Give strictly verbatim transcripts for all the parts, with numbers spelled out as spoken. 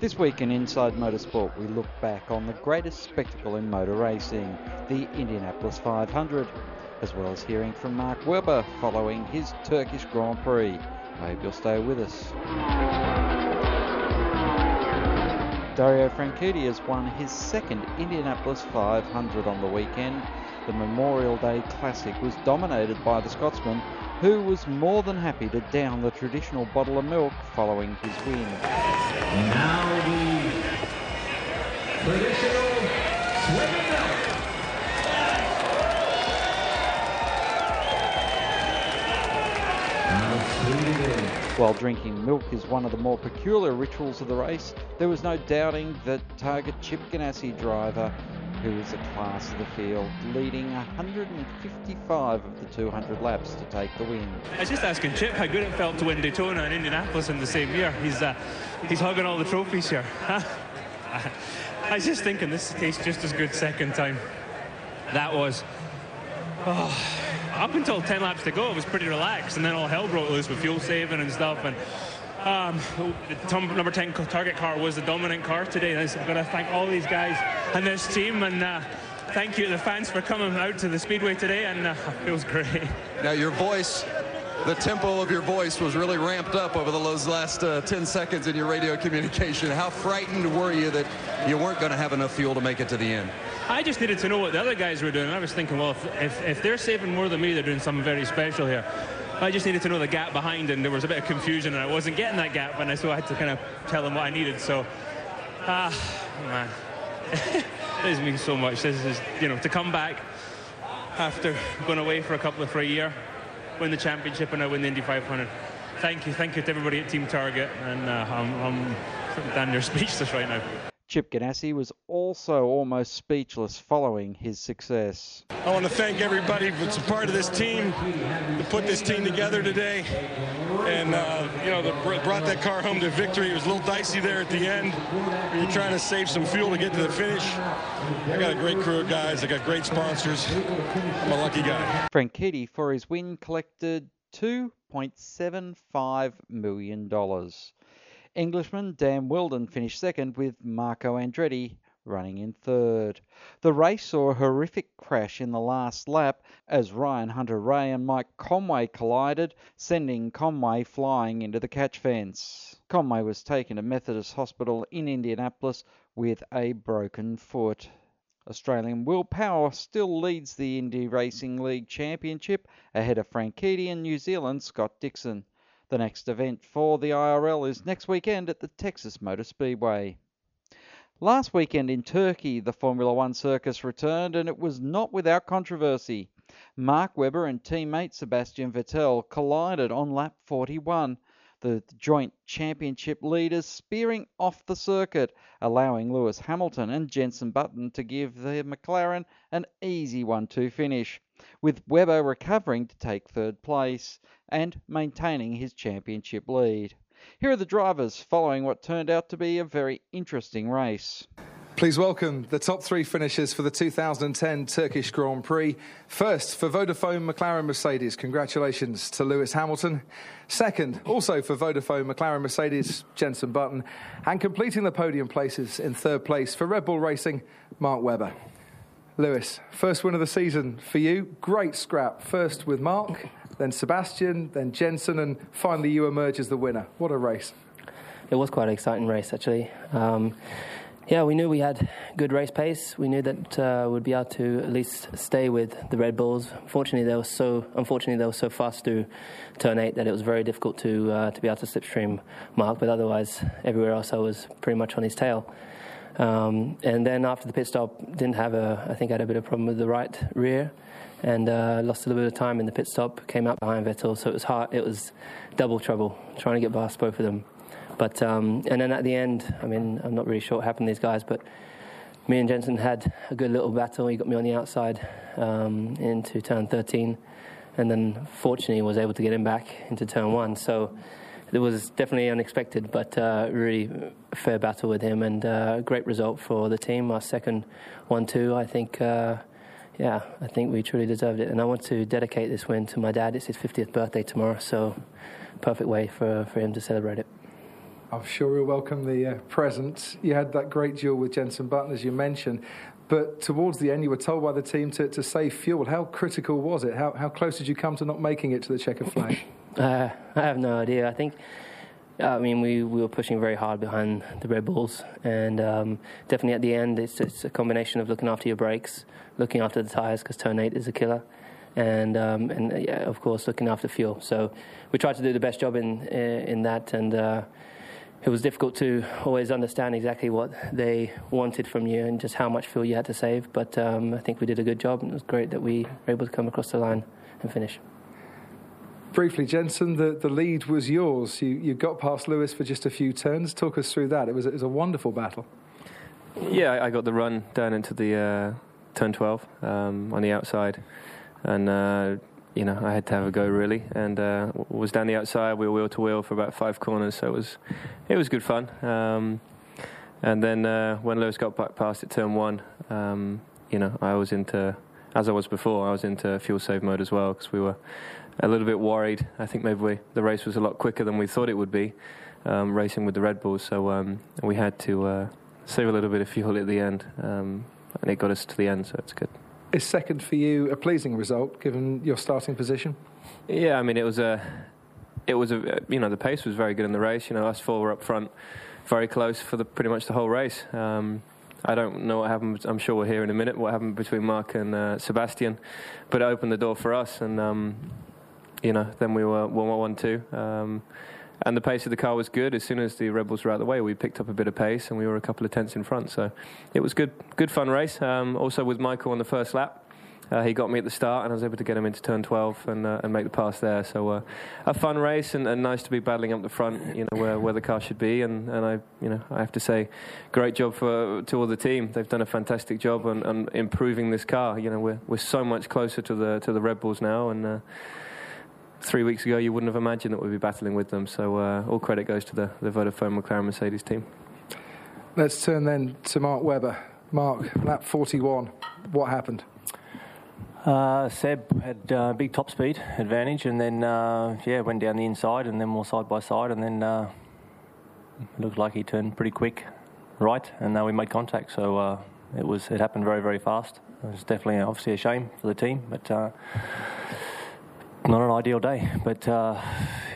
This week in Inside Motorsport, we look back on the greatest spectacle in motor racing, the Indianapolis five hundred, as well as hearing from Mark Webber following his Turkish Grand Prix. I hope you'll stay with us. Dario Franchitti has won his second Indianapolis five hundred on the weekend. The Memorial Day Classic was dominated by the Scotsman, who was more than happy to down the traditional bottle of milk following his win. Now the traditional swim of milk. While drinking milk is one of the more peculiar rituals of the race, there was no doubting that target Chip Ganassi driver, who is a class of the field, leading one hundred fifty-five of the two hundred laps to take the win. I was just asking Chip how good it felt to win Daytona and Indianapolis in the same year. He's uh, he's hugging all the trophies here. I was just thinking this tastes just as good second time. That was... Oh, up until ten laps to go, it was pretty relaxed, and then all hell broke loose with fuel saving and stuff, and... Um, the number ten target car was the dominant car today. I'm going to thank all these guys and this team, and uh, thank you to the fans for coming out to the Speedway today, and uh, it feels great. Now your voice, the tempo of your voice was really ramped up over those last uh, ten seconds in your radio communication. How frightened were you that you weren't going to have enough fuel to make it to the end? I just needed to know what the other guys were doing. I was thinking, well, if, if, if they're saving more than me, they're doing something very special here. I just needed to know the gap behind, and there was a bit of confusion, and I wasn't getting that gap, and so I had to kind of tell them what I needed. So, ah, man, this means so much. This is, you know, to come back after going away for a couple of, for a year, win the championship, and I win the Indy five hundred. Thank you, thank you to everybody at Team Target, and uh, I'm, I'm damn near speechless right now. Chip Ganassi was also almost speechless following his success. I want to thank everybody that's a part of this team, to put this team together today, and uh, you know, they brought that car home to victory. It was a little dicey there at the end. We were trying to save some fuel to get to the finish. I got a great crew of guys. I got great sponsors. I'm a lucky guy. Franchitti, for his win, collected two point seven five million dollars. Englishman Dan Weldon finished second, with Marco Andretti running in third. The race saw a horrific crash in the last lap as Ryan Hunter-Reay and Mike Conway collided, sending Conway flying into the catch fence. Conway was taken to Methodist Hospital in Indianapolis with a broken foot. Australian Will Power still leads the Indy Racing League Championship ahead of Franchitti and New Zealand's Scott Dixon. The next event for the I R L is next weekend at the Texas Motor Speedway. Last weekend in Turkey, the Formula One circus returned, and it was not without controversy. Mark Webber and teammate Sebastian Vettel collided on lap forty-one, the joint championship leaders spearing off the circuit, allowing Lewis Hamilton and Jenson Button to give the McLaren an easy one two finish, with Webber recovering to take third place and maintaining his championship lead. Here are the drivers following what turned out to be a very interesting race. Please welcome the top three finishers for the two thousand ten Turkish Grand Prix. First, for Vodafone McLaren Mercedes, congratulations to Lewis Hamilton. Second, also for Vodafone McLaren Mercedes, Jenson Button. And completing the podium places in third place for Red Bull Racing, Mark Webber. Lewis, first win of the season for you. Great scrap, first with Mark, then Sebastian, then Jenson, and finally you emerge as the winner. What a race. It was quite an exciting race, actually. Um, Yeah, we knew we had good race pace. We knew that uh, we'd be able to at least stay with the Red Bulls. Fortunately, they were so unfortunately they were so fast through turn eight that it was very difficult to uh, to be able to slipstream Mark. But otherwise, everywhere else, I was pretty much on his tail. Um, and then after the pit stop, didn't have a. I think I had a bit of problem with the right rear, and uh, lost a little bit of time in the pit stop. Came out behind Vettel, so it was hard. It was double trouble trying to get past both of them. But um, and then at the end, I mean, I'm not really sure what happened to these guys, but me and Jenson had a good little battle. He got me on the outside um, into turn thirteen, and then fortunately was able to get him back into turn one. So it was definitely unexpected, but uh, really fair battle with him, and uh, great result for the team. Our second one two, I think. Uh, yeah, I think we truly deserved it. And I want to dedicate this win to my dad. It's his fiftieth birthday tomorrow, so perfect way for for him to celebrate it. I'm sure we'll welcome the uh, presence. You had that great duel with Jenson Button, as you mentioned, but towards the end you were told by the team to, to save fuel. How critical was it? How, how close did you come to not making it to the checkered flag? uh, I have no idea. I think... I mean, we, we were pushing very hard behind the Red Bulls, and um, definitely at the end, it's, it's a combination of looking after your brakes, looking after the tyres, because turn eight is a killer, and um, and uh, yeah, of course, looking after fuel. So we tried to do the best job in in that, and uh, it was difficult to always understand exactly what they wanted from you and just how much fuel you had to save. But um, I think we did a good job, and it was great that we were able to come across the line and finish. Briefly, Jenson, the, the lead was yours. You, you got past Lewis for just a few turns. Talk us through that. It was, it was a wonderful battle. Yeah, I got the run down into the uh, turn twelve um, on the outside. And, uh, you know, I had to have a go, really. And uh, was down the outside. We were wheel to wheel for about five corners. So it was, it was good fun. Um, and then uh, when Lewis got back past at turn one, um, you know, I was into... As I was before, I was into fuel save mode as well, because we were a little bit worried. I think maybe we, the race was a lot quicker than we thought it would be, um, racing with the Red Bulls. So um, we had to uh, save a little bit of fuel at the end, um, and it got us to the end, so it's good. Is second for you a pleasing result, given your starting position? Yeah, I mean, it was a, it was a, you know, the pace was very good in the race. You know, us four were up front, very close for the, pretty much the whole race. Um, I don't know what happened. I'm sure we'll hear in a minute what happened between Mark and uh, Sebastian, but it opened the door for us, and um, you know, then we were one one two, um, and the pace of the car was good. As soon as the Red Bulls were out of the way, we picked up a bit of pace, and we were a couple of tenths in front. So it was good, good fun race. Um, also with Michael on the first lap, uh, he got me at the start, and I was able to get him into turn twelve and uh, and make the pass there. So uh, a fun race, and, and nice to be battling up the front, you know, where, where the car should be. And, and I, you know, I have to say, great job for to all the team. They've done a fantastic job on, on improving this car. You know, we're we're so much closer to the to the Red Bulls now, and. Uh, Three weeks ago, you wouldn't have imagined that we'd be battling with them. So uh, all credit goes to the, the Vodafone McLaren Mercedes team. Let's turn then to Mark Webber. Mark, lap forty-one, what happened? Uh, Seb had uh, big top speed advantage, and then, uh, yeah, went down the inside and then more side by side, and then uh, it looked like he turned pretty quick right, and now uh, we made contact. So uh, it was it happened very, very fast. It was definitely, obviously, a shame for the team, but... Uh, Not an ideal day, but, uh,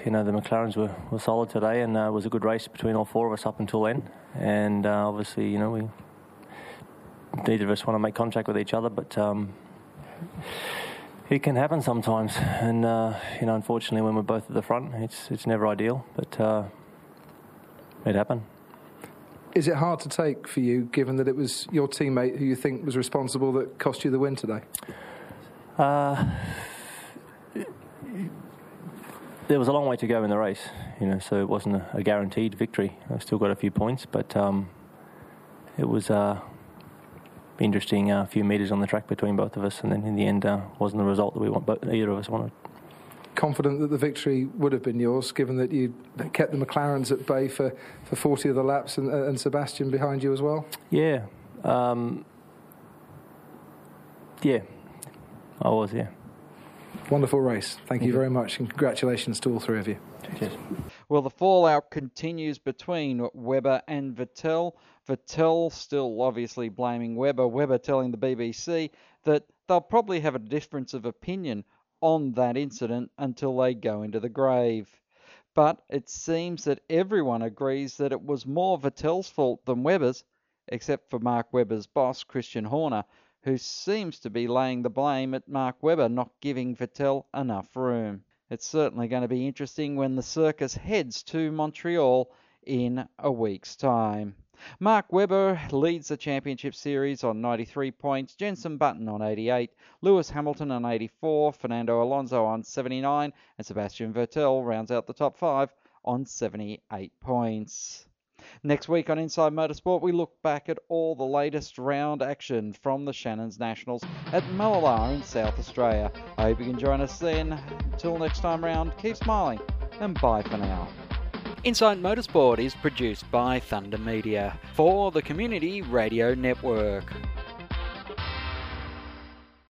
you know, the McLarens were, were solid today, and uh, it was a good race between all four of us up until then. And uh, obviously, you know, we neither of us want to make contact with each other, but um, it can happen sometimes. And, uh, you know, unfortunately, when we're both at the front, it's it's never ideal, but uh, it happened. Is it hard to take for you, given that it was your teammate who you think was responsible that cost you the win today? Uh... There was a long way to go in the race, you know, so it wasn't a, a guaranteed victory. I've still got a few points, but um, it was an uh, interesting uh, few metres on the track between both of us, and then in the end, uh, wasn't the result that we want, but either of us wanted. Confident that the victory would have been yours, given that you kept the McLarens at bay for, for forty of the laps, and, and Sebastian behind you as well? Yeah. Um, yeah, I was, yeah. Wonderful race. Thank you very much, and congratulations to all three of you. Cheers. Well, the fallout continues between Webber and Vettel. Vettel still obviously blaming Webber. Webber telling the B B C that they'll probably have a difference of opinion on that incident until they go into the grave. But it seems that everyone agrees that it was more Vettel's fault than Webber's, except for Mark Webber's boss, Christian Horner, who seems to be laying the blame at Mark Webber not giving Vettel enough room. It's certainly going to be interesting when the circus heads to Montreal in a week's time. Mark Webber leads the championship series on ninety-three points, Jenson Button on eighty-eight, Lewis Hamilton on eighty-four, Fernando Alonso on seventy-nine, and Sebastian Vettel rounds out the top five on seventy-eight points. Next week on Inside Motorsport, we look back at all the latest round action from the Shannon's Nationals at Mallala in South Australia. I hope you can join us then. Until next time round, keep smiling and bye for now. Inside Motorsport is produced by Thunder Media for the Community Radio Network.